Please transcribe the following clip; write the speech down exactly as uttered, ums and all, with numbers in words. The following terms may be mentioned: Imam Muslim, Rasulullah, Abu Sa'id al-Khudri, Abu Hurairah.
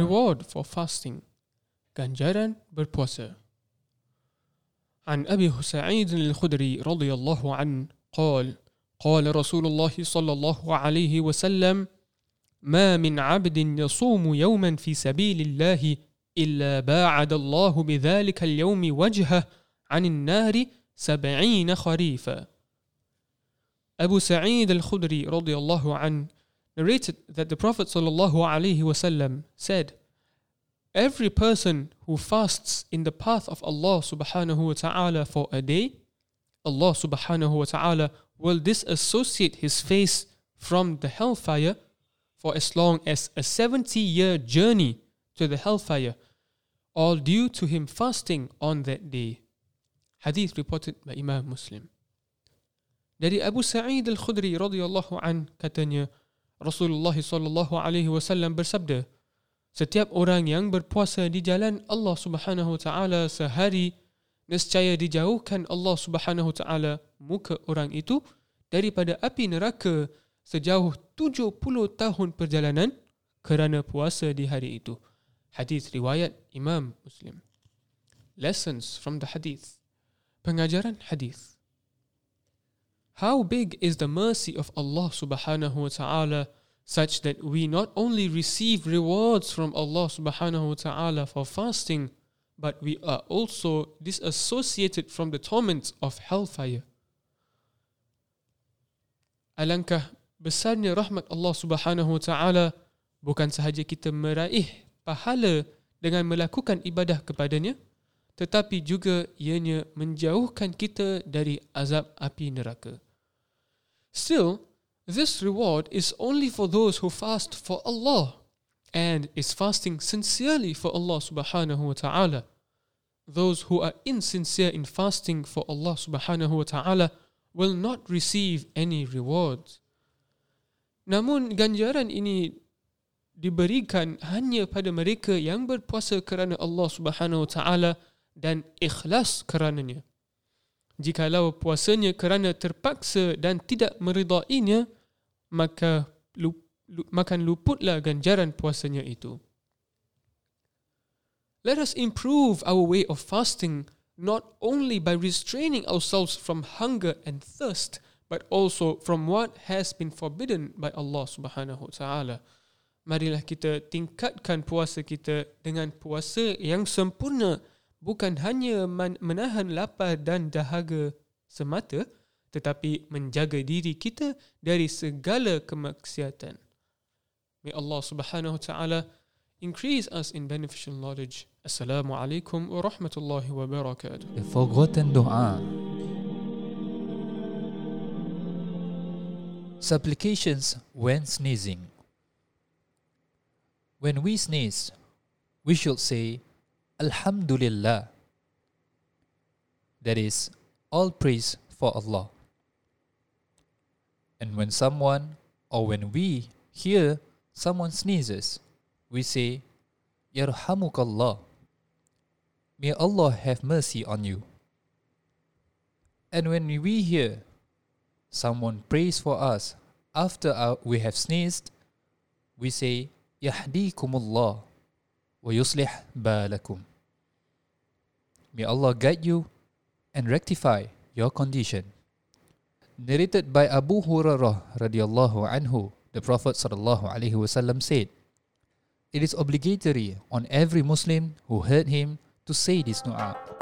Reward for fasting. Ganjaran berpuasa. An Abi Sa'id al-Khudri radhiyallahu anhu قال قال رسول الله صلى الله عليه وسلم ما من عبد يصوم يوما في سبيل الله إلا باعد الله بذلك اليوم وجهه عن النار سبعين خريفا. Abu Sa'id al-Khudri radiyallahu anhu narrated that the Prophet sallallahu alaihi wasallam said, every person who fasts in the path of Allah subhanahu wa ta'ala for a day, Allah subhanahu wa ta'ala will disassociate his face from the hellfire for as long as a seventy-year journey to the hellfire, all due to him fasting on that day. Hadith reported by Imam Muslim. Dari Abu Sa'id al-Khudri radhiyallahu anhu katanya, Rasulullah sallallahu alaihi wasallam bersabda, setiap orang yang berpuasa di jalan Allah subhanahu wa ta'ala sehari, nescaya dijauhkan Allah subhanahu wa ta'ala muka orang itu daripada api neraka sejauh tujuh puluh tahun perjalanan kerana puasa di hari itu. Hadis riwayat Imam Muslim. Lessons from the hadith. Pengajaran hadith. How big is the mercy of Allah subhanahu wa ta'ala such that we not only receive rewards from Allah subhanahu wa ta'ala for fasting, but we are also disassociated from the torments of hellfire. Alangkah besarnya rahmat Allah subhanahu wa ta'ala, bukan sahaja kita meraih pahala dengan melakukan ibadah kepadanya, tetapi juga ianya menjauhkan kita dari azab api neraka. Still, this reward is only for those who fast for Allah and is fasting sincerely for Allah subhanahu wa ta'ala. Those who are insincere in fasting for Allah subhanahu wa ta'ala will not receive any rewards. Namun ganjaran ini diberikan hanya pada mereka yang berpuasa kerana Allah subhanahu wa ta'ala dan ikhlas kerananya. Jikalau puasanya kerana terpaksa dan tidak meridainya, maka lupa makan luputlah ganjaran puasanya itu. Let us improve our way of fasting not only by restraining ourselves from hunger and thirst, but also from what has been forbidden by Allah subhanahu wa ta'ala. Marilah kita tingkatkan puasa kita dengan puasa yang sempurna, bukan hanya menahan lapar dan dahaga semata, tetapi menjaga diri kita dari segala kemaksiatan. May Allah subhanahu wa ta'ala increase us in beneficial knowledge. Assalamu alaikum wa rahmatullahi wa barakatuh. The forgotten dua. Supplications when sneezing. When we sneeze, we should say, Alhamdulillah. That is, all praise for Allah. And when someone or when we hear someone sneezes, we say, Yarhamukallah. May Allah have mercy on you. And when we hear someone prays for us after we have sneezed, we say, Yahdikumullah wa yuslih balakum. May Allah guide you and rectify your condition. Narrated by Abu Hurairah radhiyallahu anhu, the Prophet sallallahu alaihi wasallam said, it is obligatory on every Muslim who heard him to say this dua.